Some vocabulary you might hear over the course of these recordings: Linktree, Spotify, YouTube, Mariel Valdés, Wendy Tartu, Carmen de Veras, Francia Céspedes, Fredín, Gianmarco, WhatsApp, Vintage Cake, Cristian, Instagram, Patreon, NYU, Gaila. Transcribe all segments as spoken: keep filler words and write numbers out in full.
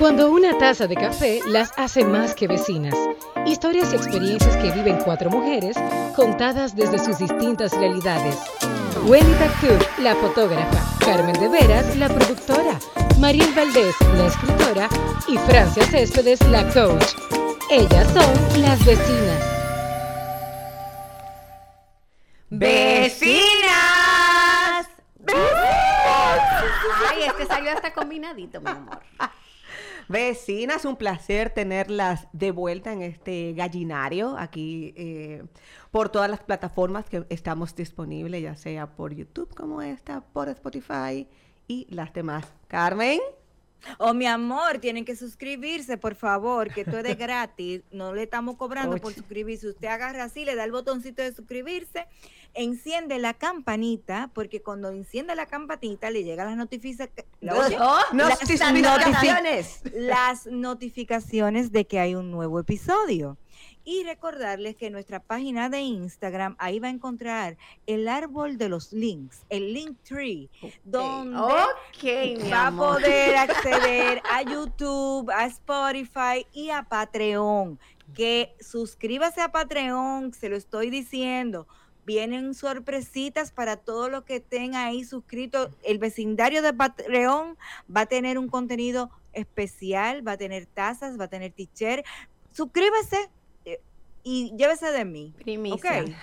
Cuando una taza de café las hace más que vecinas. Historias y experiencias que viven cuatro mujeres, contadas desde sus distintas realidades. Wendy Tartu, la fotógrafa, Carmen de Veras, la productora, Mariel Valdés, la escritora, y Francia Céspedes, la coach. Ellas son las vecinas. ¡Vecinas! ¡Vecinas! Ay, este salió hasta combinadito, mi amor. Vecinas, un placer tenerlas de vuelta en este gallinario aquí eh, por todas las plataformas que estamos disponibles, ya sea por YouTube como esta, por Spotify y las demás. Carmen. Oh, mi amor, tienen que suscribirse, por favor, que esto es de gratis. No le estamos cobrando Oye. por suscribirse. Usted agarra así, le da el botoncito de suscribirse, enciende la campanita, porque cuando enciende la campanita le llegan las notificaciones. Oh, las, notificaciones. las notificaciones de que hay un nuevo episodio. Y recordarles que en nuestra página de Instagram, ahí va a encontrar el árbol de los links, el Linktree, okay. donde okay, va a poder acceder a YouTube, a Spotify y a Patreon. Que suscríbase a Patreon, se lo estoy diciendo. Vienen sorpresitas para todos los que estén ahí suscritos. El vecindario de Patreon va a tener un contenido especial, va a tener tazas, va a tener t-shirt. Suscríbase y llévese de mí. Primicia. Okay.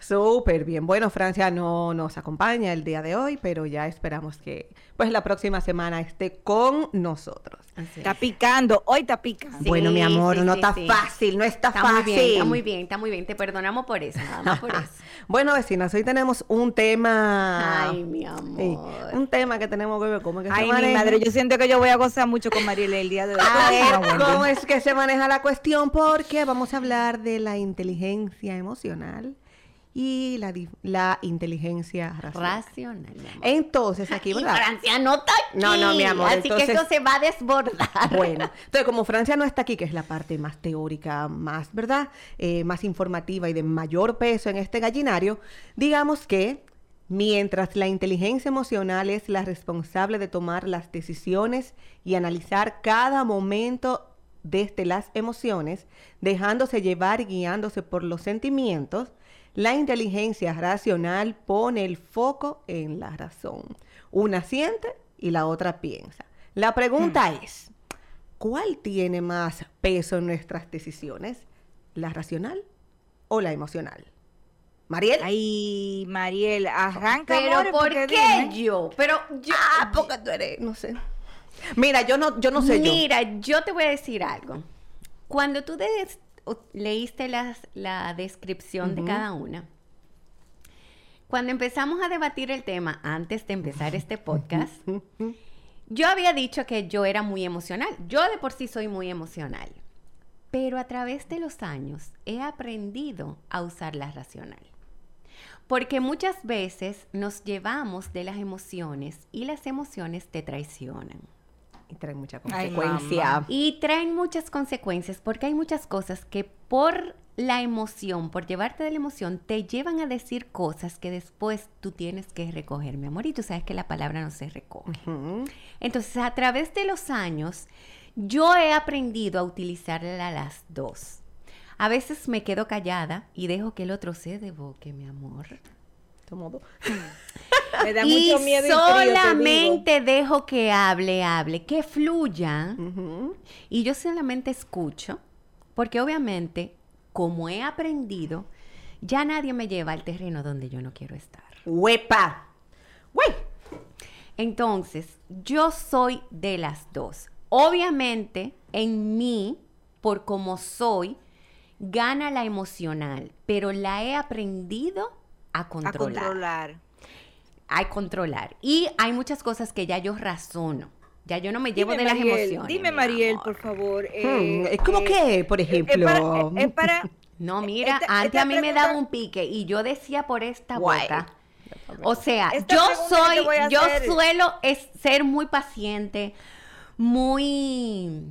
Súper bien. Bueno, Francia no nos acompaña el día de hoy, pero ya esperamos que pues la próxima semana esté con nosotros. Así. Está picando, hoy está picando. Sí, bueno, mi amor, sí, no sí, está sí. fácil, no está, está fácil. Muy bien, está muy bien, está muy bien. Te perdonamos por eso, nada más por eso. Bueno, vecinas, hoy tenemos un tema. Ay, mi amor. Sí, un tema que tenemos que ver cómo es que Ay, se maneja. Ay, mi madre, yo siento que yo voy a gozar mucho con Mariela el día de hoy. A ver, cómo es que se maneja la cuestión, porque vamos a hablar de la inteligencia emocional y la, la inteligencia racional. racional entonces aquí, ¿verdad? Y Francia no está aquí. No, no, mi amor. Así entonces, que eso se va a desbordar. Bueno, entonces como Francia no está aquí, que es la parte más teórica, más, ¿verdad? Eh, más informativa y de mayor peso en este gallinario, digamos que mientras la inteligencia emocional es la responsable de tomar las decisiones y analizar cada momento desde las emociones, dejándose llevar y guiándose por los sentimientos, la inteligencia racional pone el foco en la razón. Una siente y la otra piensa. La pregunta hmm. es, ¿cuál tiene más peso en nuestras decisiones? ¿La racional o la emocional? Mariel. Ay, Mariel, arranca. Pero amor, ¿por qué dime? yo? Pero yo. Ah, porque tú eres, no sé. Mira, yo no, yo no sé Mira, yo. Mira, yo te voy a decir algo. Cuando tú des, o, leíste las, la descripción uh-huh. de cada una, cuando empezamos a debatir el tema antes de empezar este podcast, yo había dicho que yo era muy emocional. Yo de por sí soy muy emocional. Pero a través de los años he aprendido a usar la racional. Porque muchas veces nos llevamos de las emociones y las emociones te traicionan. Y traen muchas consecuencias. Ay, y traen muchas consecuencias porque hay muchas cosas que por la emoción, por llevarte de la emoción, te llevan a decir cosas que después tú tienes que recoger, mi amor. Y tú sabes que la palabra no se recoge. Uh-huh. Entonces, a través de los años, yo he aprendido a utilizarla las dos. A veces me quedo callada y dejo que el otro se devoque, mi amor. Modo. Me da y mucho miedo. Y solamente dejo que hable, hable, que fluya. Uh-huh. Y yo solamente escucho, porque obviamente, como he aprendido, ya nadie me lleva al terreno donde yo no quiero estar. ¡Huepa! ¡Uy! Entonces, yo soy de las dos. Obviamente, en mí, por como soy, gana la emocional, pero la he aprendido a controlar. A controlar. A controlar. Y hay muchas cosas que ya yo razono. Ya yo no me llevo dime, de Mariel, las emociones. Dime, Mariel, por favor. Eh, hmm, ¿Cómo eh, qué, por ejemplo? Es para... Es para no, mira, esta, antes esta a mí pregunta... me daba un pique y yo decía por esta Guay. boca. O sea, esta yo soy, yo hacer... suelo es ser muy paciente, muy...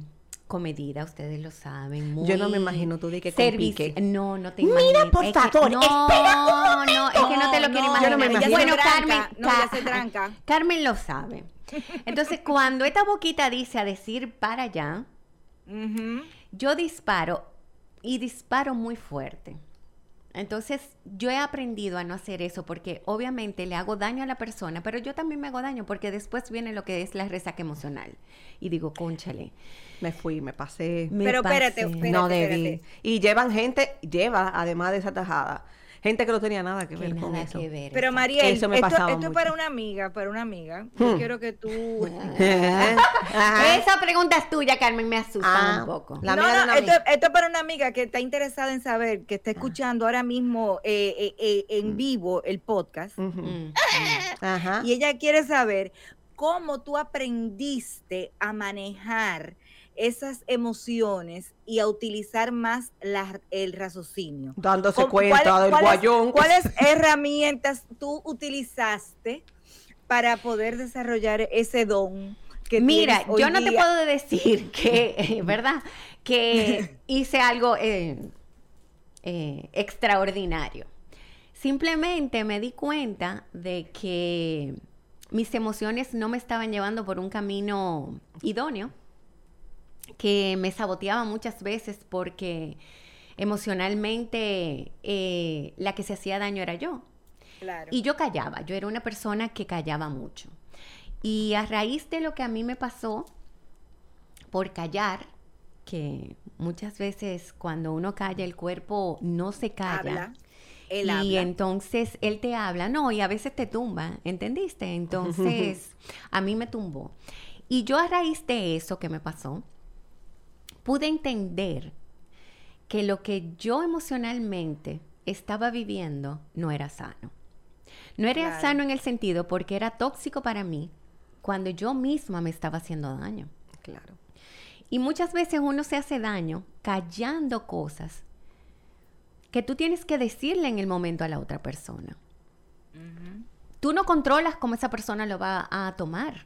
comedida, ustedes lo saben. Muy yo no me imagino tú de que service. Con pique. No, no te imagino. Mira, por es favor, que, no, espera un momento. No, es que no te lo no, quiero imaginar. No me imagino. Bueno, tranca, Carmen, no, ca- Carmen lo sabe. Entonces, cuando esta boquita dice a decir para allá, uh-huh, yo disparo y disparo muy fuerte. Entonces, yo he aprendido a no hacer eso porque obviamente le hago daño a la persona, pero yo también me hago daño porque después viene lo que es la resaca emocional. Y digo, cónchale. Me fui, me pasé. Me pero pasé. Espérate, espérate. No debí. Espérate. Y llevan gente, lleva, además de esa tajada, gente que no tenía nada que, que ver nada con eso. Que ver, pero Mariel, eso me esto, pasaba esto es para una amiga, para una amiga. Yo hmm. quiero que tú... Esa pregunta es tuya, Carmen, me asusta ah, un poco. La no, no, esto, esto es para una amiga que está interesada en saber, que está escuchando ah. ahora mismo eh, eh, eh, en mm. vivo el podcast. Uh-huh. Mm. Ajá. Y ella quiere saber cómo tú aprendiste a manejar esas emociones y a utilizar más la, el raciocinio. Dándose cuenta cuál, del cuál guayón. Es, ¿cuáles herramientas tú utilizaste para poder desarrollar ese don que mira, yo día? No te puedo decir que, ¿verdad? Que hice algo eh, eh, extraordinario. Simplemente me di cuenta de que mis emociones no me estaban llevando por un camino idóneo, que me saboteaba muchas veces porque emocionalmente eh, la que se hacía daño era yo. Claro. Y yo callaba, yo era una persona que callaba mucho. Y a raíz de lo que a mí me pasó por callar, que muchas veces cuando uno calla el cuerpo no se calla. Habla. Él y habla. Entonces él te habla, no, y a veces te tumba, ¿entendiste? Entonces a mí me tumbó. Y yo a raíz de eso que me pasó, pude entender que lo que yo emocionalmente estaba viviendo no era sano. No era claro. sano en el sentido porque era tóxico para mí cuando yo misma me estaba haciendo daño. Claro. Y muchas veces uno se hace daño callando cosas que tú tienes que decirle en el momento a la otra persona. Uh-huh. Tú no controlas cómo esa persona lo va a tomar,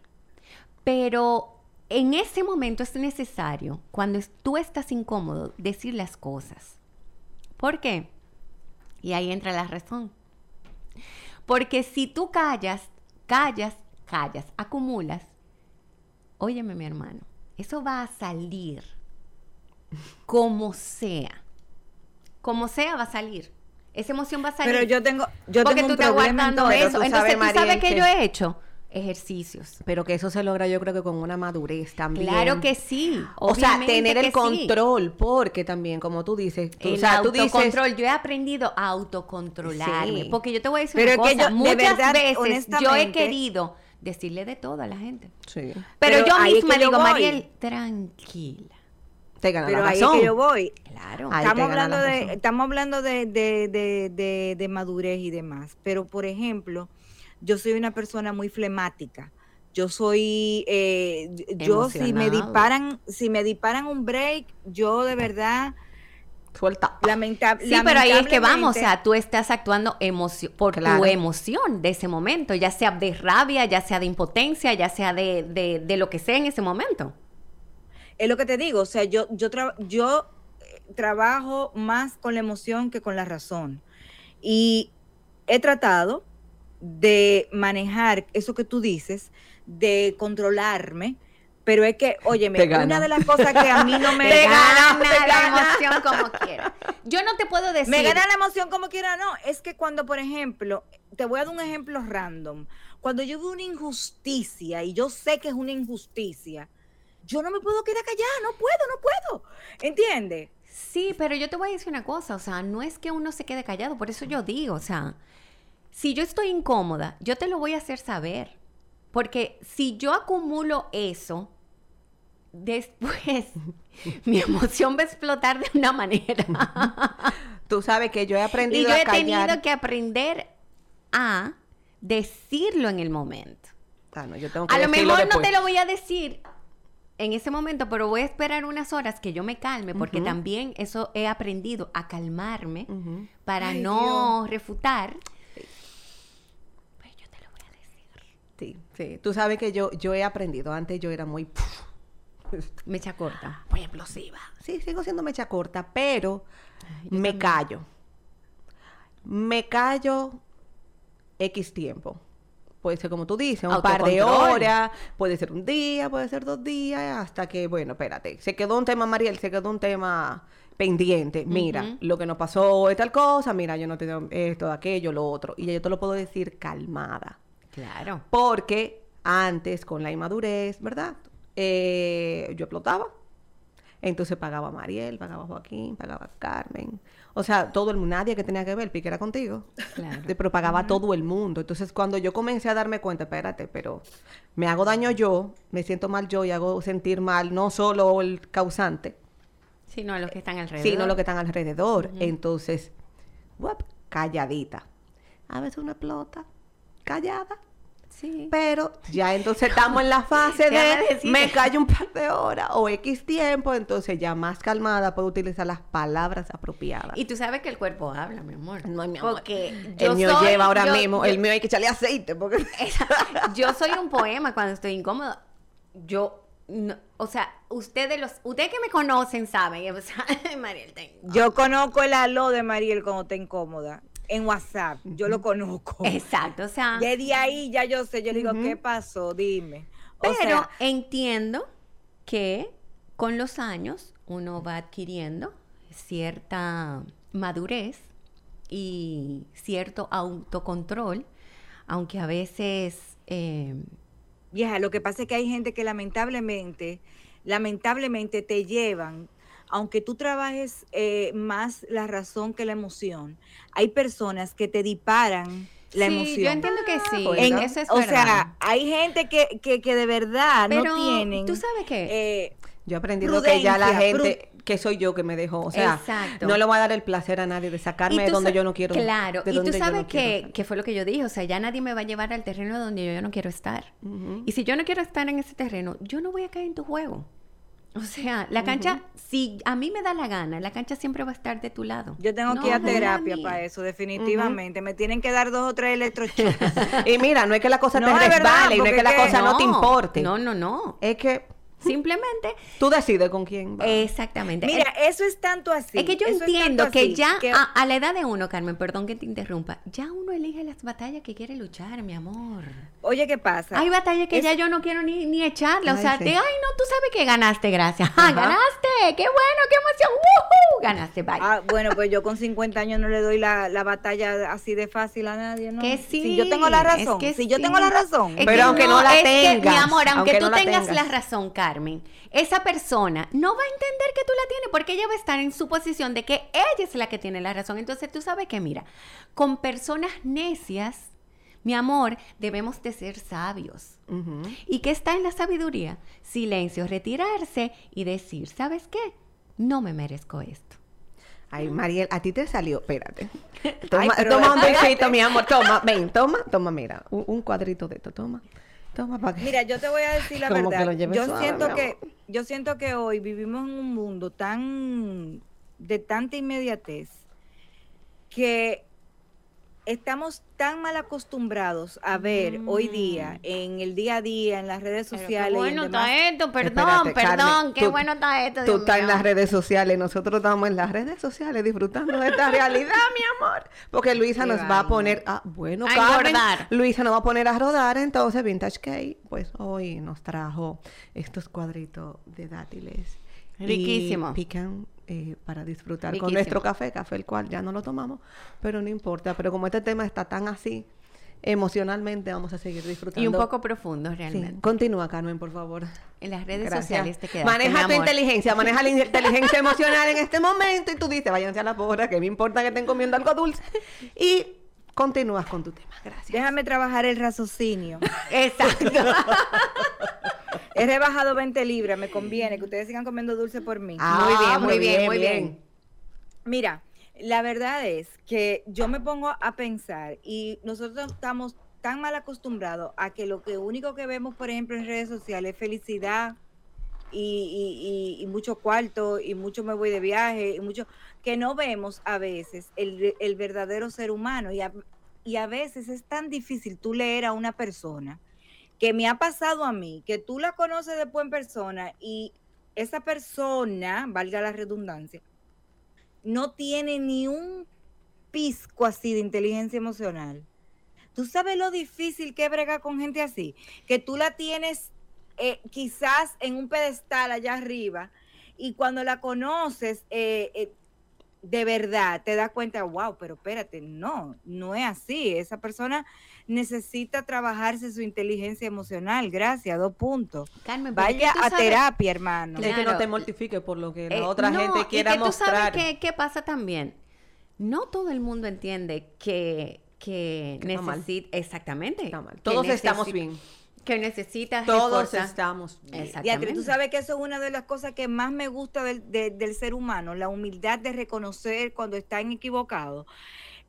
pero... en ese momento es necesario, cuando es, tú estás incómodo, decir las cosas. ¿Por qué? Y ahí entra la razón. Porque si tú callas, callas, callas, acumulas, óyeme, mi hermano, eso va a salir como sea. Como sea va a salir. Esa emoción va a salir. Pero yo tengo, yo porque tengo tú un estás problema guardando en eso. Tú entonces, sabes, ¿tú sabes qué yo he hecho? Ejercicios. Pero que eso se logra, yo creo que con una madurez también. Claro que sí. O sea, tener el control, sí. Porque también, como tú dices, tú, el o sea, autocontrol. Tú dices, yo he aprendido a autocontrolarme. Sí. Porque yo te voy a decir pero una es cosa, que yo, muchas de verdad, veces yo he querido decirle de todo a la gente. Sí. Pero, pero yo misma es que digo, yo Mariel, tranquila. Te gana pero la razón. Pero ahí es que yo voy. Claro. Estamos hablando, de, estamos hablando de, de, de, de, de madurez y demás. Pero, por ejemplo... yo soy una persona muy flemática. Yo soy, eh, yo si me disparan, si me disparan un break, yo de verdad suelta. Lamenta- sí, pero ahí es que vamos, o sea, tú estás actuando emocio- por claro. tu emoción de ese momento, ya sea de rabia, ya sea de impotencia, ya sea de, de, de lo que sea en ese momento. Es lo que te digo, o sea, yo yo tra- yo trabajo más con la emoción que con la razón y he tratado de manejar eso que tú dices, de controlarme, pero es que, óyeme, una de las cosas que a mí no me te gana, gana te la gana. Emoción como quiera. Yo no te puedo decir. Me gana la emoción como quiera, no. Es que cuando, por ejemplo, te voy a dar un ejemplo random. Cuando yo veo una injusticia y yo sé que es una injusticia, yo no me puedo quedar callada, no puedo, no puedo. ¿Entiendes? Sí, pero yo te voy a decir una cosa, o sea, no es que uno se quede callado, por eso yo digo, o sea, si yo estoy incómoda, yo te lo voy a hacer saber. Porque si yo acumulo eso, después mi emoción va a explotar de una manera. Tú sabes que yo he aprendido a callar. Y yo he tenido que aprender a decirlo en el momento. Ah, no, yo tengo que a lo mejor después. No te lo voy a decir en ese momento, pero voy a esperar unas horas que yo me calme, porque uh-huh. también eso he aprendido a calmarme uh-huh. para ay, no Dios. Refutar. Sí, sí. Tú sabes que yo, yo he aprendido. Antes yo era muy... Puf, mecha corta. Muy explosiva. Sí, sigo siendo mecha corta, pero ay, me también. callo. Me callo X tiempo. puede ser como tú dices, un par de horas, puede ser un día, puede ser dos días, hasta que, bueno, espérate, se quedó un tema, Mariel, se quedó un tema pendiente, mira, uh-huh. lo que nos pasó es tal cosa, mira, yo no tengo esto, aquello, lo otro, y yo te lo puedo decir calmada. Claro. Porque antes, con la inmadurez, ¿verdad? Eh, yo explotaba. Entonces pagaba a Mariel, pagaba a Joaquín, pagaba a Carmen. O sea, todo el mundo, nadie que tenía que ver, pique era contigo. Claro. Pero pagaba a todo el mundo. Entonces, cuando yo comencé a darme cuenta, espérate, pero me hago daño yo, me siento mal yo y hago sentir mal no solo el causante, sino a los que están alrededor. Sino a los que están alrededor. Uh-huh. Entonces, uap, calladita. A veces una explota, callada. Sí. Pero ya entonces estamos en la fase de me callo un par de horas o X tiempo, entonces ya más calmada puedo utilizar las palabras apropiadas. Y tú sabes que el cuerpo habla, mi amor. No, mi amor. Porque el mío soy, lleva ahora yo, mismo, yo, el mío hay que echarle aceite. Porque... Esa, yo soy un poema cuando estoy incómoda. Yo, no, o sea, ustedes los, ustedes que me conocen saben, o sea, Mariel, tengo. Yo conozco el halo de Mariel cuando está incómoda. En WhatsApp, yo lo conozco. Exacto, o sea... Desde ahí ya yo sé, yo le digo, uh-huh. ¿qué pasó? Dime. Pero o sea, entiendo que con los años uno va adquiriendo cierta madurez y cierto autocontrol, aunque a veces... Eh... Vieja, lo que pasa es que hay gente que lamentablemente, lamentablemente te llevan... Aunque tú trabajes eh, más la razón que la emoción, hay personas que te disparan la sí, emoción. Yo entiendo que sí, en, eso es o verdad. O sea, hay gente que, que, que de verdad pero, no tienen... Pero, ¿tú sabes qué? Eh, yo aprendí lo que ya la gente... Prud- que soy yo que me dejó, o sea, exacto. no le voy a dar el placer a nadie de sacarme de donde sa- yo no quiero. Claro, y tú sabes no que, que fue lo que yo dije, o sea, ya nadie me va a llevar al terreno donde yo, yo no quiero estar. Uh-huh. Y si yo no quiero estar en ese terreno, yo no voy a caer en tu juego. O sea, la cancha, uh-huh. si a mí me da la gana, la cancha siempre va a estar de tu lado. Yo tengo no, que ir a terapia para eso, definitivamente. Uh-huh. Me tienen que dar dos o tres electrochoques. Y mira, no es que la cosa no, te resbale, no es que la cosa no, no te importe. No, no, no. Es que... Simplemente... Tú decides con quién va. Exactamente. Mira, es, eso es tanto así. Es que yo entiendo que así, ya que... A, a la edad de uno, Carmen, perdón que te interrumpa, ya uno elige las batallas que quiere luchar, mi amor. Oye, ¿qué pasa? Hay batallas que es... ya yo no quiero ni, ni echarla. Ay, o sea, sí. te, ay, no, tú sabes que ganaste, gracias. Ajá. Ganaste, qué bueno, qué emoción. ¡Woohoo! Ganaste, bye. Ah, bueno, pues yo con cincuenta años no le doy la, la batalla así de fácil a nadie, ¿no? Que sí. Si yo tengo la razón. Es que si sí. yo tengo la razón. Es Pero aunque no, no la tengas. Que, mi amor, aunque, aunque tú no la tengas, tengas la razón, Carmen. Carmen, esa persona no va a entender que tú la tienes porque ella va a estar en su posición de que ella es la que tiene la razón. Entonces, tú sabes que, mira, con personas necias, mi amor, debemos de ser sabios. Uh-huh. ¿Y qué está en la sabiduría? Silencio, retirarse y decir, ¿sabes qué? No me merezco esto. Ay, Mariel, a ti te salió, espérate. Toma, Ay, toma un besito, mi amor, toma, ven, toma, toma, mira, un, un cuadrito de esto, toma. Mira, yo te voy a decir la Como verdad. Yo suave, siento que yo siento que hoy vivimos en un mundo tan de tanta inmediatez que estamos tan mal acostumbrados a ver mm. hoy día en el día a día en las redes sociales. Pero qué bueno y demás. Está esto, perdón, Espérate, perdón, Carmen, qué tú, bueno está esto. Tú estás en las redes sociales, nosotros estamos en las redes sociales disfrutando de esta realidad, mi amor, porque Luisa qué nos vale. va a poner a bueno, a Carmen, rodar. Luisa nos va a poner a rodar, entonces Vintage Cake, pues hoy nos trajo estos cuadritos de dátiles riquísimos. Pican Eh, para disfrutar riquísimo. Con nuestro café, café el cual ya no lo tomamos, pero no importa. Pero como este tema está tan así, emocionalmente vamos a seguir disfrutando. Y un poco profundo realmente. Sí. Continúa, Carmen, por favor. En las redes Gracias. Sociales te quedas. Maneja tu amor. Inteligencia, maneja la inteligencia emocional en este momento y tú dices, váyanse a la porra, que me importa que estén comiendo algo dulce. Y... continúas con tu tema, gracias. Déjame trabajar el raciocinio. Exacto. He rebajado veinte libras, me conviene que ustedes sigan comiendo dulce por mí. Ah, muy bien, muy bien, muy bien. bien. Mira, la verdad es que yo me pongo a pensar y nosotros estamos tan mal acostumbrados a que lo que único que vemos, por ejemplo, en redes sociales es felicidad y, y, y, y mucho cuarto y mucho me voy de viaje y mucho... que no vemos a veces el, el verdadero ser humano y a, y a veces es tan difícil tú leer a una persona que me ha pasado a mí, que tú la conoces después en persona y esa persona, valga la redundancia, no tiene ni un pizco así de inteligencia emocional. ¿Tú sabes lo difícil que brega con gente así? Que tú la tienes eh, quizás en un pedestal allá arriba y cuando la conoces eh, eh, de verdad te das cuenta, wow, pero espérate, no, no es así. Esa persona necesita trabajarse su inteligencia emocional. Gracias, dos puntos. Carmen, vaya a sabes... terapia, hermano. Claro. Es que no te mortifique por lo que la eh, otra no, gente quiera que mostrar. ¿Tú sabes qué, qué pasa también? No todo el mundo entiende que... que, que necesita exactamente está mal. Todos necesi- estamos bien que necesitas todos reforzar. Estamos bien. Exactamente. Y tú sabes que eso es una de las cosas que más me gusta del, de, del ser humano, la humildad de reconocer cuando están equivocados.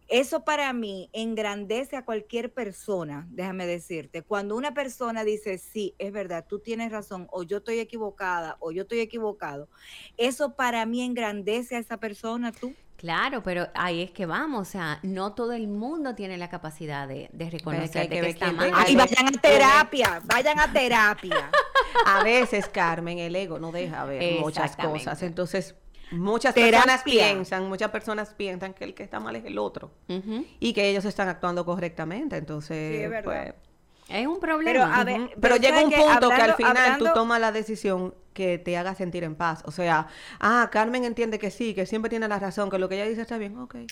Eso para mí engrandece a cualquier persona, déjame decirte. Cuando una persona dice, sí, es verdad, tú tienes razón, o yo estoy equivocada, o yo estoy equivocado, eso para mí engrandece a esa persona, tú. Claro, pero ahí es que vamos, o sea, no todo el mundo tiene la capacidad de, de reconocer que, que, que está mal. Ah, y vayan a terapia, vayan a terapia. A veces, Carmen, el ego no deja ver muchas cosas, entonces... Muchas terapia. personas piensan, muchas personas piensan que el que está mal es el otro, uh-huh, y que ellos están actuando correctamente, entonces sí, es verdad. Pues, es un problema. Pero, a ver, uh-huh, pero, pero llega un punto hablando, que al final hablando... tú tomas la decisión que te haga sentir en paz, o sea, ah, Carmen entiende que sí, que siempre tiene la razón, que lo que ella dice está bien, okay.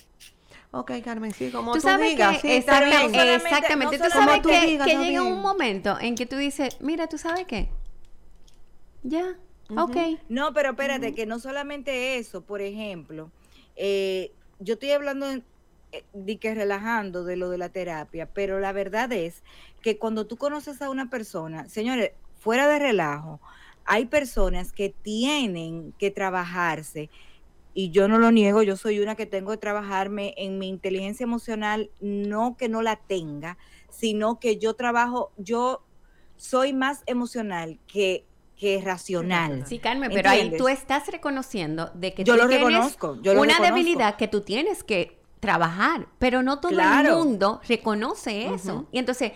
Ok, Carmen, sí, como tú, tú sabes digas, que, sí, está bien. Exactamente, no tú sabes tú que, digas, que no llega bien. Un momento en que tú dices, mira, ¿tú sabes qué? Ya. Uh-huh. Okay. No, pero espérate, uh-huh, que no solamente eso, por ejemplo, eh, yo estoy hablando de, de que relajando de lo de la terapia, pero la verdad es que cuando tú conoces a una persona, señores, fuera de relajo, hay personas que tienen que trabajarse, y yo no lo niego, yo soy una que tengo que trabajarme en mi inteligencia emocional, no que no la tenga, sino que yo trabajo, yo soy más emocional que... que es racional. Sí, Carmen, pero ¿entiendes? Ahí tú estás reconociendo de que yo tú lo tienes reconozco, yo lo una reconozco. Debilidad que tú tienes que trabajar, pero no todo claro. el mundo reconoce eso. Uh-huh. Y entonces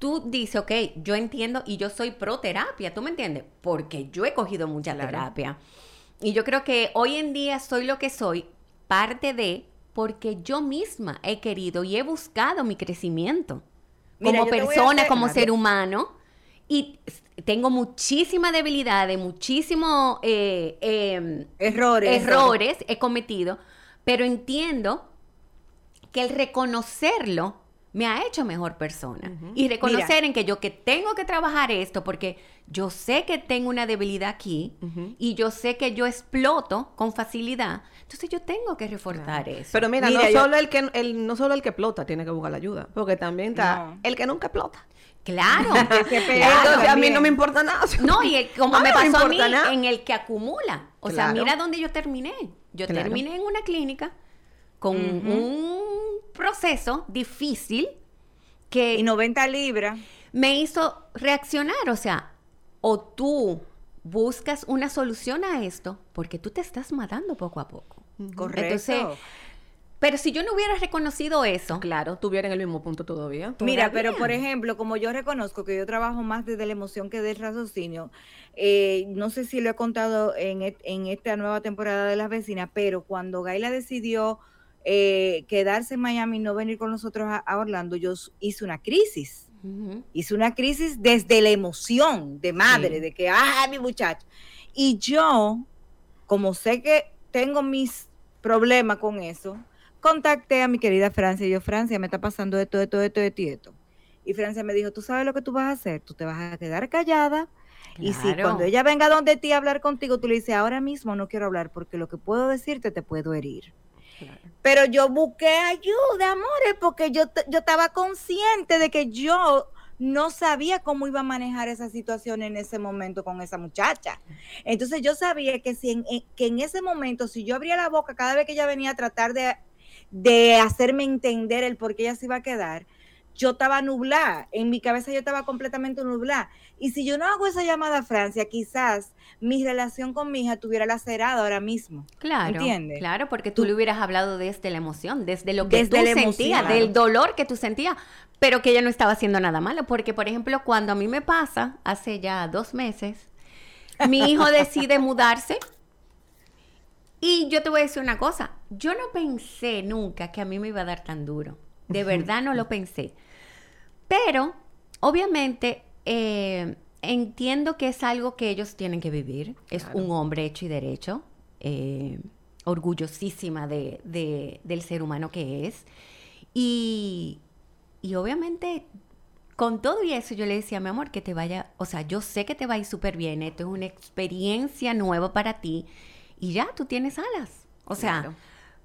tú dices, ok, yo entiendo y yo soy pro terapia, ¿tú me entiendes? Porque yo he cogido mucha claro. terapia. Y yo creo que hoy en día soy lo que soy, parte de porque yo misma he querido y he buscado mi crecimiento Mira, como persona, hacer, como claro. ser humano. Y tengo muchísima debilidad, de muchísimos eh, eh, errores, errores he cometido, pero entiendo que el reconocerlo me ha hecho mejor persona. Uh-huh. Y reconocer Mira. en que yo que tengo que trabajar esto, porque yo sé que tengo una debilidad aquí, uh-huh, y yo sé que yo exploto con facilidad, entonces yo tengo que reforzar claro. eso. Pero mira, mira no, yo... solo el que, el, no solo el que explota tiene que buscar la ayuda, porque también está no. el que nunca explota. Claro, que claro. Entonces, a mí no me importa nada. No, y el, como no, me pasó no me a mí, nada. en el que acumula. O claro. sea, mira dónde yo terminé. Yo claro. terminé en una clínica con uh-huh. un proceso difícil que... Y noventa libras. Me hizo reaccionar, o sea, o tú buscas una solución a esto, porque tú te estás matando poco a poco. Correcto. Entonces... Pero si yo no hubiera reconocido eso, claro, estuviera en el mismo punto todavía. ¿Todavía? Mira, pero por ejemplo, como yo reconozco que yo trabajo más desde la emoción que del raciocinio, eh, no sé si lo he contado en, et, en esta nueva temporada de Las Vecinas, pero cuando Gaila decidió eh, quedarse en Miami y no venir con nosotros a, a Orlando, yo hice una crisis. Uh-huh. Hice una crisis desde la emoción de madre, sí. de que, ah, mi muchacho. Y yo, como sé que tengo mis problemas con eso, contacté a mi querida Francia y yo, Francia, me está pasando esto, esto, esto, esto y esto. Y Francia me dijo, ¿tú sabes lo que tú vas a hacer? Tú te vas a quedar callada. Claro. Y si cuando ella venga donde ti a hablar contigo, tú le dices, ahora mismo no quiero hablar porque lo que puedo decirte te puedo herir. Claro. Pero yo busqué ayuda, amores, porque yo, yo estaba consciente de que yo no sabía cómo iba a manejar esa situación en ese momento con esa muchacha. Entonces yo sabía que, si en, en, que en ese momento, si yo abría la boca cada vez que ella venía a tratar de... de hacerme entender el por qué ella se iba a quedar, yo estaba nublada, en mi cabeza yo estaba completamente nublada, y si yo no hago esa llamada a Francia, quizás mi relación con mi hija tuviera lacerada ahora mismo. Claro, ¿entiendes? Claro, porque tú, tú le hubieras hablado desde la emoción, desde lo que desde tú sentías, claro. del dolor que tú sentías, pero que ella no estaba haciendo nada malo, porque por ejemplo, cuando a mí me pasa, hace ya dos meses, mi hijo decide mudarse. Y yo te voy a decir una cosa, yo no pensé nunca que a mí me iba a dar tan duro, de verdad no lo pensé, Pero, obviamente, eh, entiendo que es algo que ellos tienen que vivir. Es claro. Un hombre hecho y derecho, eh, orgullosísima de, de, del ser humano que es. Y, y obviamente, con todo y eso, yo le decía, mi amor, que te vaya... O sea, yo sé que te va a ir súper bien. Esto es una experiencia nueva para ti. Y ya, tú tienes alas. O sea, claro.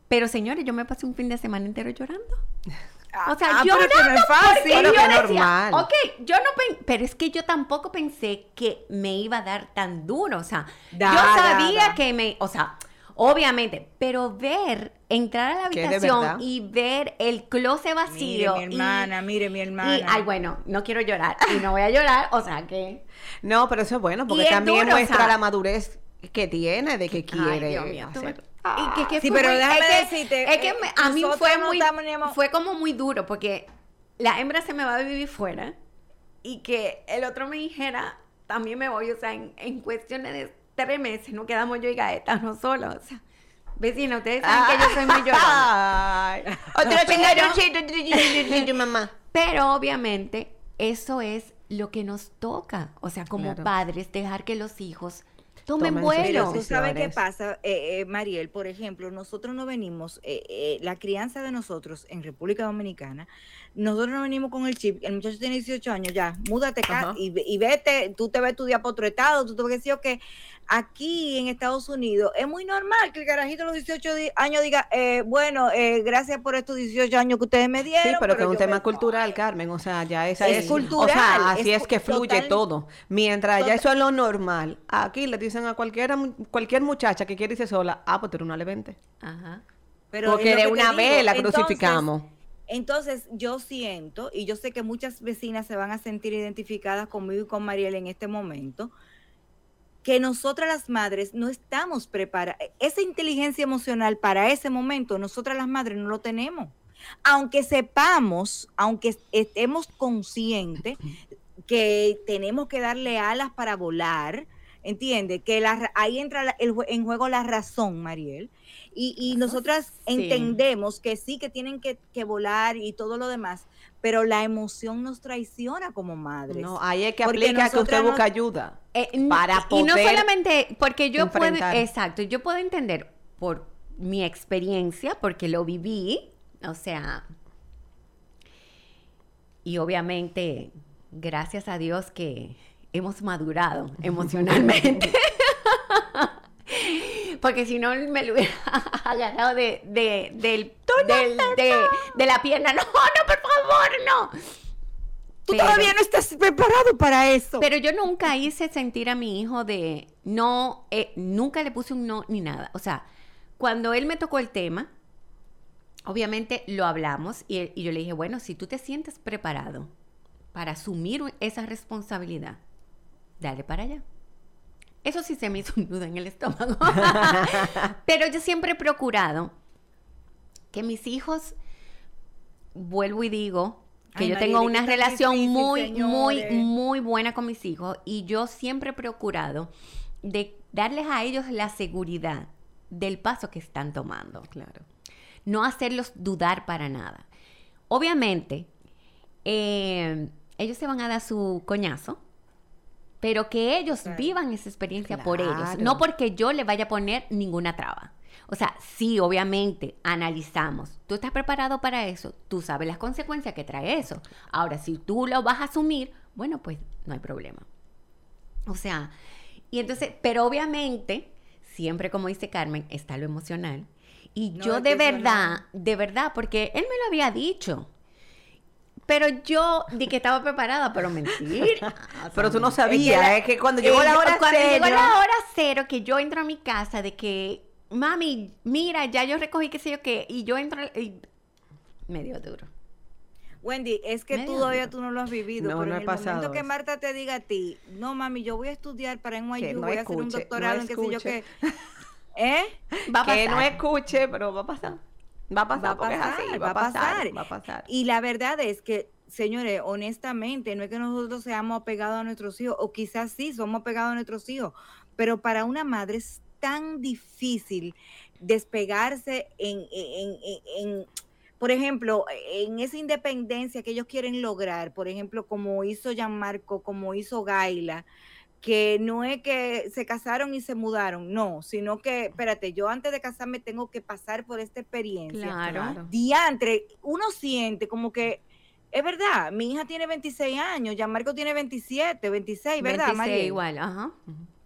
Pero señores, yo me pasé un fin de semana entero llorando. O sea, ah, llorando pero es fácil, porque pero yo decía, normal. Ok, yo no pensé, pero es que yo tampoco pensé que me iba a dar tan duro, o sea, da, yo sabía da, da. que me, o sea, obviamente, pero ver, entrar a la habitación y ver el closet vacío. Mire mi hermana, y, mire mi hermana. Y, ay, bueno, no quiero llorar, y no voy a llorar, o sea, que... No, pero eso es bueno, porque es también duro, muestra o sea, la madurez que tiene, de que quiere ay, Dios mío, hacer. Ah, y que, que sí, fue, pero déjame es decirte. Que, es que me, a mí fue no muy, teníamos... fue como muy duro, porque la hembra se me va a vivir fuera y que el otro me dijera, también me voy, o sea, en, en cuestiones de tres meses, no quedamos yo y Gaeta, no solo, o sea, vecina, ustedes saben ah, que yo soy muy llorona. Otro chingaronchito, mamá. Pero obviamente eso es lo que nos toca, o sea, como claro. padres, dejar que los hijos... Tomen vuelo. ¿Tú sabes qué pasa, eh, eh, Mariel? Por ejemplo, nosotros no venimos, eh, eh, la crianza de nosotros en República Dominicana, nosotros no venimos con el chip, el muchacho tiene dieciocho años, ya, múdate acá y, y vete, tú te vas a estudiar para otro estado, tú te vas a decir que aquí en Estados Unidos es muy normal que el carajito a los dieciocho años diga, eh, bueno, eh, gracias por estos dieciocho años que ustedes me dieron. Sí, pero, pero que es un tema me... cultural, Carmen, o sea, ya esa es, es cultural. O sea, así es, es que fluye total, todo. Mientras total, ya eso es lo normal, aquí le dicen a cualquiera, cualquier muchacha que quiere irse sola, ah, pues tú eres una levente. Ajá. Pero porque de una vez digo, la crucificamos. Entonces, entonces, yo siento, y yo sé que muchas vecinas se van a sentir identificadas conmigo y con Mariel en este momento, que nosotras las madres no estamos preparadas. Esa inteligencia emocional para ese momento, nosotras las madres no lo tenemos. Aunque sepamos, aunque estemos conscientes que tenemos que darle alas para volar, entiende que la, ahí entra la, el, en juego la razón, Mariel, y, y nosotras sí. entendemos que sí, que tienen que, que volar y todo lo demás, pero la emoción nos traiciona como madres. No, ahí es que aplica que usted busca nos... ayuda eh, para poder. Y no solamente porque yo enfrentar. puedo, exacto, yo puedo entender por mi experiencia, porque lo viví, o sea, y obviamente, gracias a Dios que hemos madurado emocionalmente. Porque si no me lo hubiera agarrado de, de, del, del, de, de la pierna. No, no, por favor, no. Tú pero, todavía no estás preparado para eso. Pero yo nunca hice sentir a mi hijo de no, eh, nunca le puse un no ni nada. O sea, cuando él me tocó el tema, obviamente lo hablamos y, y yo le dije, bueno, si tú te sientes preparado para asumir esa responsabilidad, dale para allá. Eso sí se me hizo un nudo en el estómago. Pero yo siempre he procurado que mis hijos, vuelvo y digo, que Ay, yo María, tengo una relación difícil, muy, señores. muy, muy buena con mis hijos, y yo siempre he procurado de darles a ellos la seguridad del paso que están tomando. Claro. No hacerlos dudar para nada. Obviamente, eh, ellos se van a dar su coñazo, pero que ellos claro. vivan esa experiencia claro. por ellos, no porque yo le vaya a poner ninguna traba. O sea, sí, obviamente, analizamos. Tú estás preparado para eso, tú sabes las consecuencias que trae eso. Ahora, si tú lo vas a asumir, bueno, pues no hay problema. O sea, y entonces, pero obviamente, siempre como dice Carmen, está lo emocional. Y no, yo de verdad, no. de verdad, porque él me lo había dicho. Pero yo di que estaba preparada, pero mentir. Pero tú no sabías, es que, eh, que cuando llegó eh, la hora cuando cero. Cuando llegó la hora cero, que yo entro a mi casa de que, mami, mira, ya yo recogí qué sé yo qué, y yo entro, y me dio duro. Wendy, es que tú todavía tú no lo has vivido, no, pero no en el momento que Marta te diga a ti, no mami, yo voy a estudiar para N Y U, no voy escuche, a hacer un doctorado no en qué sé yo qué. ¿Eh? Va a pasar. Que no escuche, pero va a pasar. Va a pasar, va a pasar, así, va, va, a pasar, pasar. va a pasar. Y la verdad es que, señores, honestamente, no es que nosotros seamos apegados a nuestros hijos, o quizás sí, somos apegados a nuestros hijos, pero para una madre es tan difícil despegarse en, en, en, en por ejemplo, en esa independencia que ellos quieren lograr, por ejemplo, como hizo Gianmarco, como hizo Gaila, que no es que se casaron y se mudaron, no, sino que, espérate, yo antes de casarme tengo que pasar por esta experiencia. Claro. Diantre, uno siente como que, es verdad, mi hija tiene veintiséis años, Gianmarco tiene veintisiete, veintiséis, ¿verdad, veintiséis, Mariel? Igual, ajá,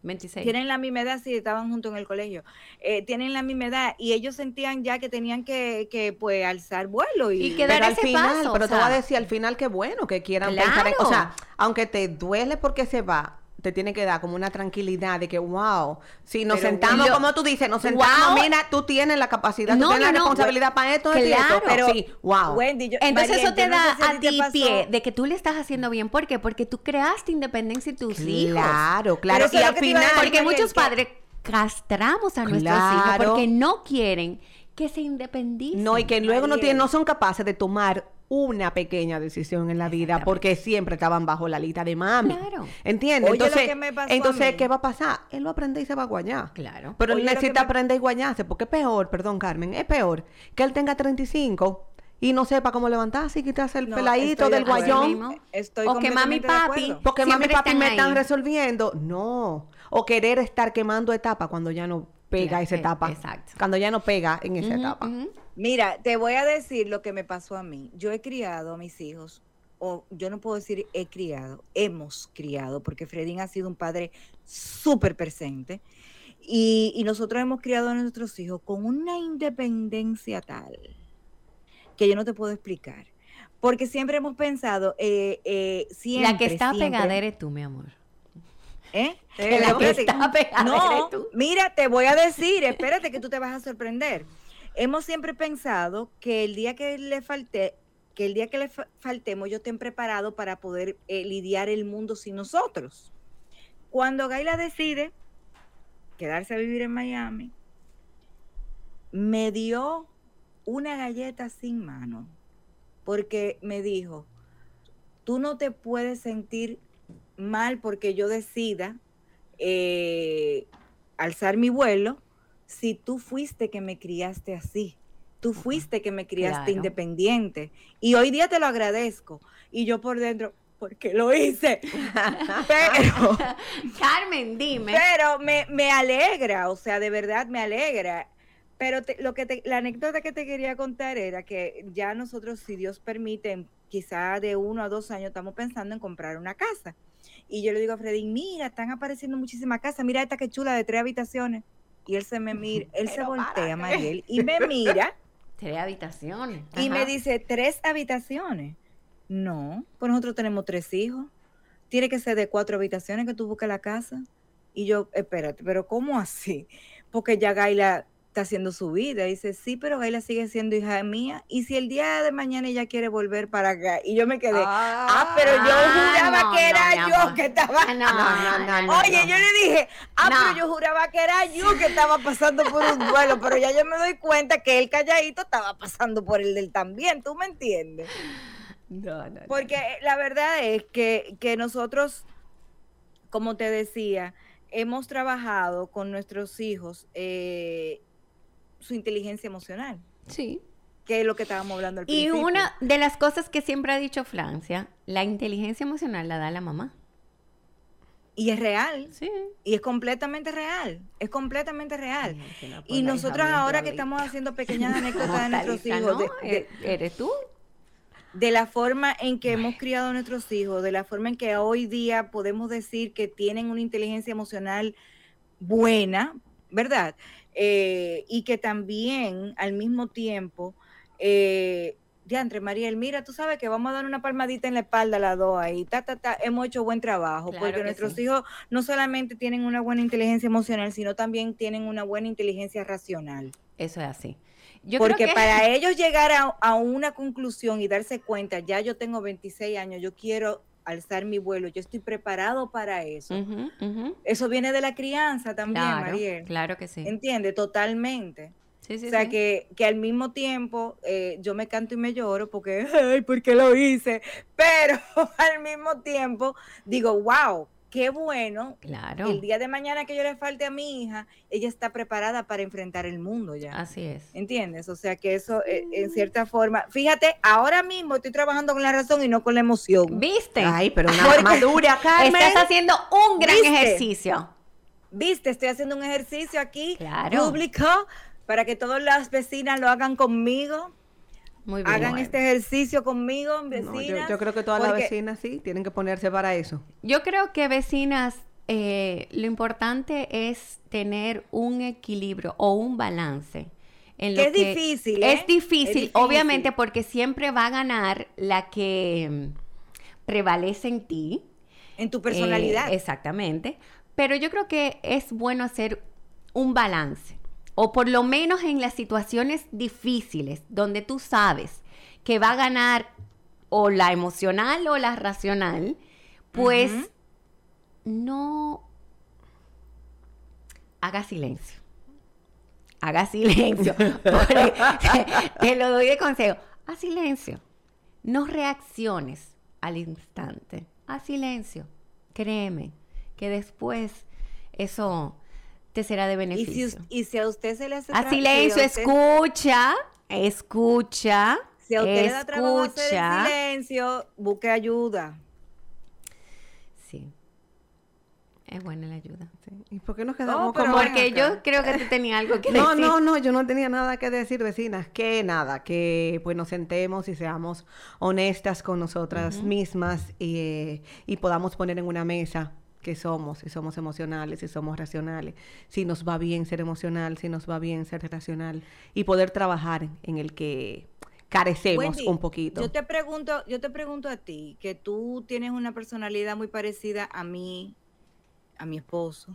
veintiséis. Tienen la misma edad, sí, estaban juntos en el colegio. Eh, tienen la misma edad y ellos sentían ya que tenían que, que pues, alzar vuelo. Y, y que dar ese final, paso. Pero o sea, te voy a decir al final que bueno, que quieran claro. pensar en, o sea, aunque te duele porque se va, te tiene que dar como una tranquilidad de que, wow, si nos pero sentamos, yo, como tú dices, nos sentamos, wow, mira, tú tienes la capacidad, no, tú tienes no, la responsabilidad no, para esto, claro, esto, pero sí, wow. Wendy, yo, entonces Mariel, eso te da no sé si a ti pie de que tú le estás haciendo bien. ¿Por qué? Porque tú creaste independencia en tus claro, hijos. Claro, claro. Y al final, porque muchos padres castramos a claro. nuestros hijos porque no quieren que se independicen. No, y que luego no, tienen, no son capaces de tomar una pequeña decisión en la vida porque siempre estaban bajo la alita de mami. Claro. ¿Entiendes? Oye, entonces, que me pasó entonces ¿qué va a pasar? Él va a aprender y se va a guayar. Claro. Pero él necesita me... aprender y guayarse porque es peor, perdón, Carmen, es peor que él tenga treinta y cinco y no sepa cómo levantarse y quitarse el no, peladito del guayón. Estoy o que mami y papi porque mami y papi me ahí. Están resolviendo. No. O querer estar quemando etapa cuando ya no pega claro, esa etapa. Exacto. Cuando ya no pega en esa uh-huh, etapa. Uh-huh. Mira, te voy a decir lo que me pasó a mí. Yo he criado a mis hijos, o yo no puedo decir he criado, hemos criado, porque Fredín ha sido un padre súper presente. Y, y nosotros hemos criado a nuestros hijos con una independencia tal que yo no te puedo explicar, porque siempre hemos pensado, eh, eh, siempre, la que está siempre, pegada eres tú, mi amor. ¿Eh? Eh la que está pegada no, eres tú. Mira, te voy a decir, espérate que tú te vas a sorprender. Hemos siempre pensado que el día que le falte, que el día que le fa- faltemos, yo estén preparado para poder eh, lidiar el mundo sin nosotros. Cuando Gaila decide quedarse a vivir en Miami, me dio una galleta sin mano, porque me dijo, tú no te puedes sentir mal porque yo decida eh, alzar mi vuelo si tú fuiste que me criaste así, tú fuiste que me criaste claro. independiente, y hoy día te lo agradezco, y yo por dentro, porque lo hice, pero Carmen, dime. Pero me, me alegra, o sea, de verdad me alegra. Pero te, lo que te, la anécdota que te quería contar era que ya nosotros, si Dios permite, quizá de uno a dos años, estamos pensando en comprar una casa. Y yo le digo a Freddy, mira, están apareciendo muchísimas casas, mira esta que chula de tres habitaciones. Y él se me mira, él pero se voltea, Mariel, y me mira. Tres habitaciones. Y ajá. me dice, tres habitaciones. No, pues nosotros tenemos tres hijos. Tiene que ser de cuatro habitaciones que tú busques la casa. Y yo, espérate, pero ¿cómo así? Porque ya Gaila está haciendo su vida, dice, sí, pero Gaila sigue siendo hija mía, y si el día de mañana ella quiere volver para acá, y yo me quedé, ah, ah pero yo juraba no, que era no, yo que estaba, no, no, no, no, oye, no. yo le dije, ah, no. pero yo juraba que era yo que estaba pasando por un duelo, pero ya yo me doy cuenta que el calladito estaba pasando por el del también, ¿tú me entiendes? No, no, porque no. la verdad es que, que nosotros, como te decía, hemos trabajado con nuestros hijos, eh, su inteligencia emocional. Sí. Que es lo que estábamos hablando al principio. Y una de las cosas que siempre ha dicho Francia, la inteligencia emocional la da la mamá. Y es real. Sí. Y es completamente real. Es completamente real. Sí, no y nosotros ahora que estamos haciendo pequeñas anécdotas de nuestros hijos. ¿No? De, de, ¿Eres tú? De la forma en que bueno. hemos criado a nuestros hijos, de la forma en que hoy día podemos decir que tienen una inteligencia emocional buena, ¿verdad? Eh, y que también al mismo tiempo eh, diantre Mariel, mira, tú sabes que vamos a dar una palmadita en la espalda a las dos ahí, ta, ta, ta, hemos hecho buen trabajo claro porque nuestros sí. hijos no solamente tienen una buena inteligencia emocional, sino también tienen una buena inteligencia racional. Eso es así. Yo porque creo que... para ellos llegar a, a una conclusión y darse cuenta, ya yo tengo veintiséis años, yo quiero alzar mi vuelo, yo estoy preparado para eso. Uh-huh, uh-huh. Eso viene de la crianza también, claro, Mariel. Claro que sí. ¿Entiende? Totalmente. Sí, sí, o sea, sí. que, que al mismo tiempo eh, yo me canto y me lloro porque, ay, ¿por qué lo hice? Pero al mismo tiempo digo, wow, qué bueno. Claro. El día de mañana que yo le falte a mi hija, ella está preparada para enfrentar el mundo ya. Así es. ¿Entiendes? O sea que eso, eh, en cierta forma, fíjate, ahora mismo estoy trabajando con la razón y no con la emoción. ¿Viste? Ay, pero una porque armadura, Carmen. Estás haciendo un gran ¿Viste? ejercicio. ¿Viste? Estoy haciendo un ejercicio aquí, claro, público, para que todas las vecinas lo hagan conmigo. Muy bien, hagan bueno. este ejercicio conmigo, vecinas. No, yo, yo creo que todas porque... las vecinas sí tienen que ponerse para eso. Yo creo que, vecinas, eh, lo importante es tener un equilibrio o un balance. En lo es, que difícil, ¿eh? es difícil. Es difícil, obviamente, porque siempre va a ganar la que prevalece en ti. En tu personalidad. Eh, exactamente. Pero yo creo que es bueno hacer un balance. O por lo menos en las situaciones difíciles, donde tú sabes que va a ganar o la emocional o la racional, pues uh-huh. no haga silencio. Haga silencio. Porque, te lo doy de consejo. Haz silencio. No reacciones al instante. Haz silencio. Créeme que después eso... te será de beneficio. ¿Y si, y si a usted se le hace trabajo? A silencio, si usted... escucha, escucha, si a usted escucha. le da trabajo hacer el silencio, busque ayuda. Sí. Es buena la ayuda. Sí. ¿Y por qué nos quedamos oh, como Porque acá? Yo creo que tú tenías algo que no, decir. No, no, no, yo no tenía nada que decir, vecinas. Que nada, que pues nos sentemos y seamos honestas con nosotras uh-huh. mismas y, eh, y podamos poner en una mesa que somos, si somos emocionales, si somos racionales, si nos va bien ser emocional, si nos va bien ser racional, y poder trabajar en el que carecemos Wendy, un poquito. Yo te pregunto, yo te pregunto a ti, que tú tienes una personalidad muy parecida a mí, a mi esposo.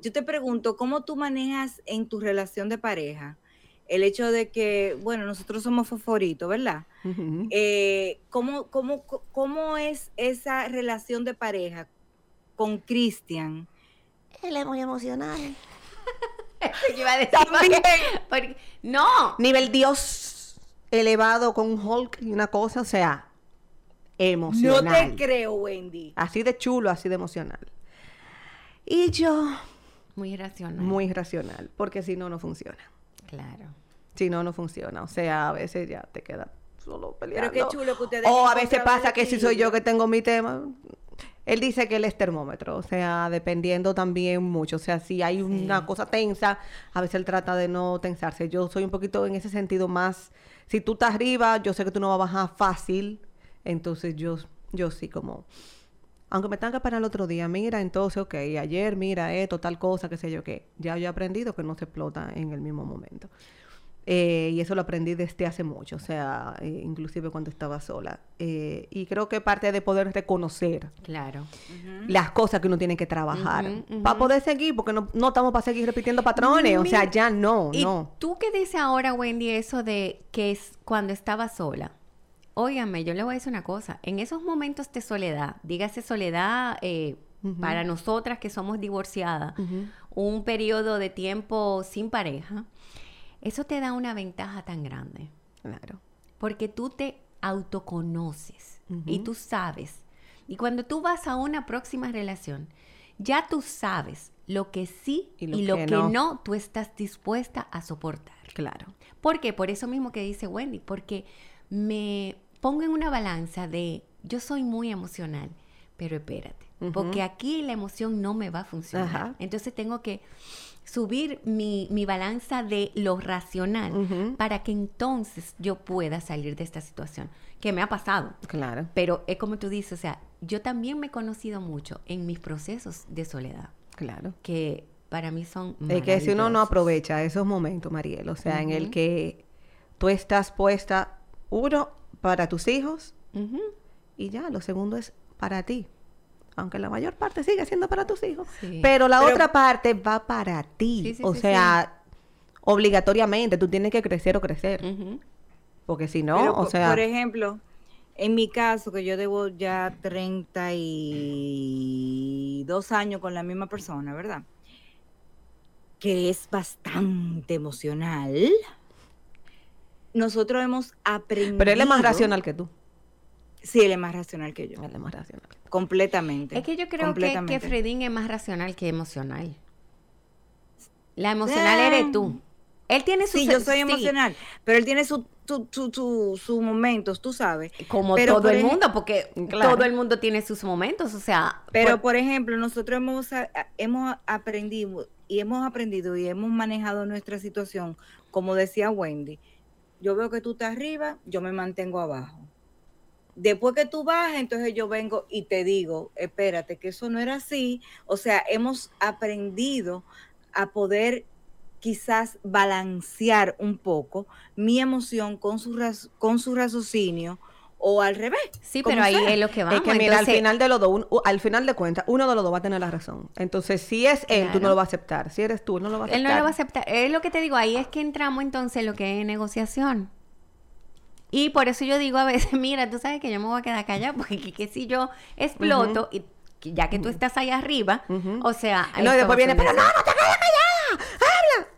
Yo te pregunto, ¿cómo tú manejas en tu relación de pareja el hecho de que, bueno, nosotros somos fosforitos, ¿verdad? Uh-huh. Eh, ¿cómo, cómo, ¿Cómo es esa relación de pareja con Cristian? Él es muy emocional. Yo iba a decir porque, porque, no. Nivel Dios elevado con un Hulk y una cosa, o sea, emocional. No te creo, Wendy. Así de chulo, así de emocional. Y yo... Muy racional. Muy racional, porque si no, no funciona. Claro. Si no, no funciona. O sea, a veces ya te queda solo peleando. Pero qué chulo que ustedes... O a veces pasa que si soy yo que tengo mi tema... Él dice que él es termómetro, o sea, dependiendo también mucho. O sea, si hay sí. una cosa tensa, a veces él trata de no tensarse. Yo soy un poquito en ese sentido más... Si tú estás arriba, yo sé que tú no vas a bajar fácil. Entonces, yo, yo sí como... Aunque me tenga para el otro día, mira, entonces, ok, ayer, mira, esto, tal cosa, qué sé yo qué. Ya yo he aprendido que no se explota en el mismo momento. Eh, y eso lo aprendí desde hace mucho, o sea, eh, inclusive cuando estaba sola. Eh, y creo que parte de poder reconocer claro. uh-huh. las cosas que uno tiene que trabajar uh-huh, uh-huh. para poder seguir, porque no, no estamos para seguir repitiendo patrones, uh-huh. o sea, ya no, ¿Y no. ¿Tú qué dices ahora, Wendy, eso de que es cuando estaba sola? Óigame, yo le voy a decir una cosa, en esos momentos de soledad, dígase soledad... Eh, Uh-huh. para nosotras que somos divorciadas, uh-huh. un periodo de tiempo sin pareja, eso te da una ventaja tan grande. Claro. Porque tú te autoconoces uh-huh. y tú sabes. Y cuando tú vas a una próxima relación, ya tú sabes lo que sí y lo, y lo que, que no. no tú estás dispuesta a soportar. Claro. ¿Por qué? Por eso mismo que dice Wendy, porque me pongo en una balanza de yo soy muy emocional, pero espérate. Porque aquí la emoción no me va a funcionar. Ajá. Entonces tengo que subir mi, mi balanza de lo racional uh-huh. para que entonces yo pueda salir de esta situación. Que me ha pasado. Claro. Pero es como tú dices, o sea, yo también me he conocido mucho en mis procesos de soledad. Claro. Que para mí son maravillosos. Es que si uno no aprovecha esos momentos, Mariel, o sea, uh-huh. en el que tú estás puesta, uno, para tus hijos uh-huh. y ya, lo segundo es para ti. Aunque la mayor parte sigue siendo para tus hijos, sí. pero la pero, otra parte va para ti. Sí, sí, o sí, sea, sí. obligatoriamente tú tienes que crecer o crecer. Uh-huh. Porque si no, pero, o sea... Por ejemplo, en mi caso, que yo debo ya treinta y dos años con la misma persona, ¿verdad? Que es bastante emocional. Nosotros hemos aprendido... Pero él es más racional que tú. Sí, él es más racional que yo. Él es más racional. Completamente. Es que yo creo que, que Fredín es más racional que emocional. La emocional ah. eres tú. Él tiene su... Sí, yo soy sí. emocional, pero él tiene sus su, su, su, su momentos, tú sabes. Como pero todo el mundo, porque claro. todo el mundo tiene sus momentos, o sea... Pero, por, por ejemplo, nosotros hemos, hemos aprendido y hemos aprendido y hemos manejado nuestra situación, como decía Wendy, yo veo que tú estás arriba, yo me mantengo abajo. Después que tú bajas, entonces yo vengo y te digo, espérate, que eso no era así. O sea, hemos aprendido a poder quizás balancear un poco mi emoción con su raz- con su raciocinio o al revés. Sí, pero ahí sea. Es lo que vamos. Es que mira, entonces... al final de los dos, un, al final de cuentas, uno de los dos va a tener la razón. Entonces, si es él, claro. tú no lo vas a aceptar. Si eres tú, él no lo va a aceptar. Él no lo va a aceptar. Es lo que te digo, ahí es que entramos entonces en lo que es negociación. Y por eso yo digo a veces, mira, tú sabes que yo me voy a quedar callada porque que, que si yo exploto, uh-huh. y ya que tú estás ahí arriba, uh-huh. o sea... No, y después viene, pero no, no te quedes callada, habla.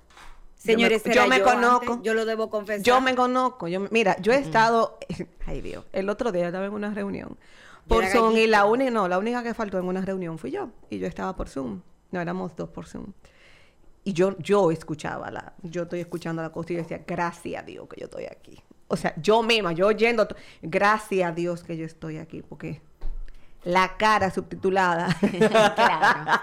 Señores, yo me, yo me yo conozco. Antes, yo lo debo confesar. Yo me conozco. Yo me, mira, yo he uh-huh. estado... Ay, Dios. El otro día estaba en una reunión por Zoom gallito. Y la única, no, la única que faltó en una reunión fui yo. Y yo estaba por Zoom. No, éramos dos por Zoom. Y yo, yo escuchaba la... Yo estoy escuchando la cosa y yo decía, gracias a Dios que yo estoy aquí. O sea, yo misma, yo oyendo, to- gracias a Dios que yo estoy aquí, porque la cara subtitulada claro.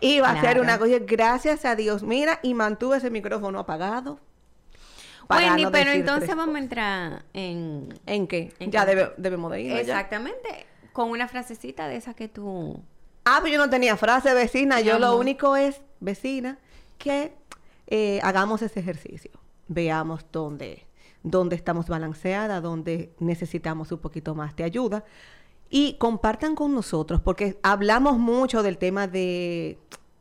iba claro. a ser una cosa, gracias a Dios, mira, y mantuve ese micrófono apagado. Wendy, no pero entonces vamos a entrar en... ¿En qué? ¿En ya debe, debemos de ir. Exactamente, ya. Con una frasecita de esa que tú... Ah, pues yo no tenía frase, vecina, yo lo único es, vecina, que eh, hagamos ese ejercicio, veamos dónde es. Donde estamos balanceadas, donde necesitamos un poquito más de ayuda. Y compartan con nosotros, porque hablamos mucho del tema de,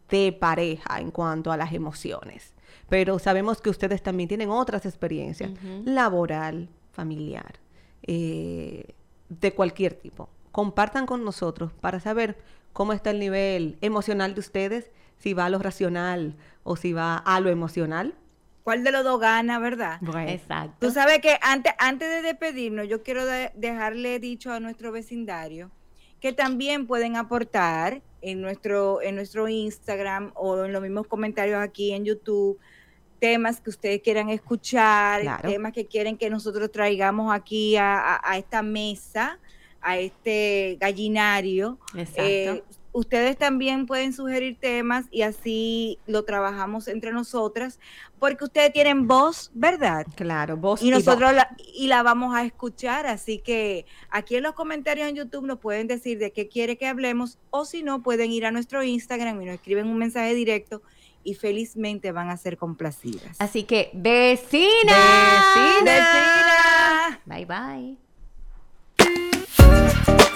de pareja en cuanto a las emociones. Pero sabemos que ustedes también tienen otras experiencias, uh-huh. laboral, familiar, eh, de cualquier tipo. Compartan con nosotros para saber cómo está el nivel emocional de ustedes, si va a lo racional o si va a lo emocional. ¿Cuál de los dos gana, verdad? Bueno. Exacto. Tú sabes que antes, antes de despedirnos, yo quiero de, dejarle dicho a nuestro vecindario que también pueden aportar en nuestro, en nuestro Instagram o en los mismos comentarios aquí en YouTube, temas que ustedes quieran escuchar, claro. temas que quieren que nosotros traigamos aquí a, a, a esta mesa, a este gallinario. Exacto. Eh, Ustedes también pueden sugerir temas y así lo trabajamos entre nosotras, porque ustedes tienen voz, ¿verdad? Claro, voz y, y nosotros voz. La, y la vamos a escuchar, así que aquí en los comentarios en YouTube nos pueden decir de qué quiere que hablemos, o si no, pueden ir a nuestro Instagram y nos escriben un mensaje directo y felizmente van a ser complacidas. Así que, ¡vecina! ¡Vecina! ¡Vecina! Bye, bye.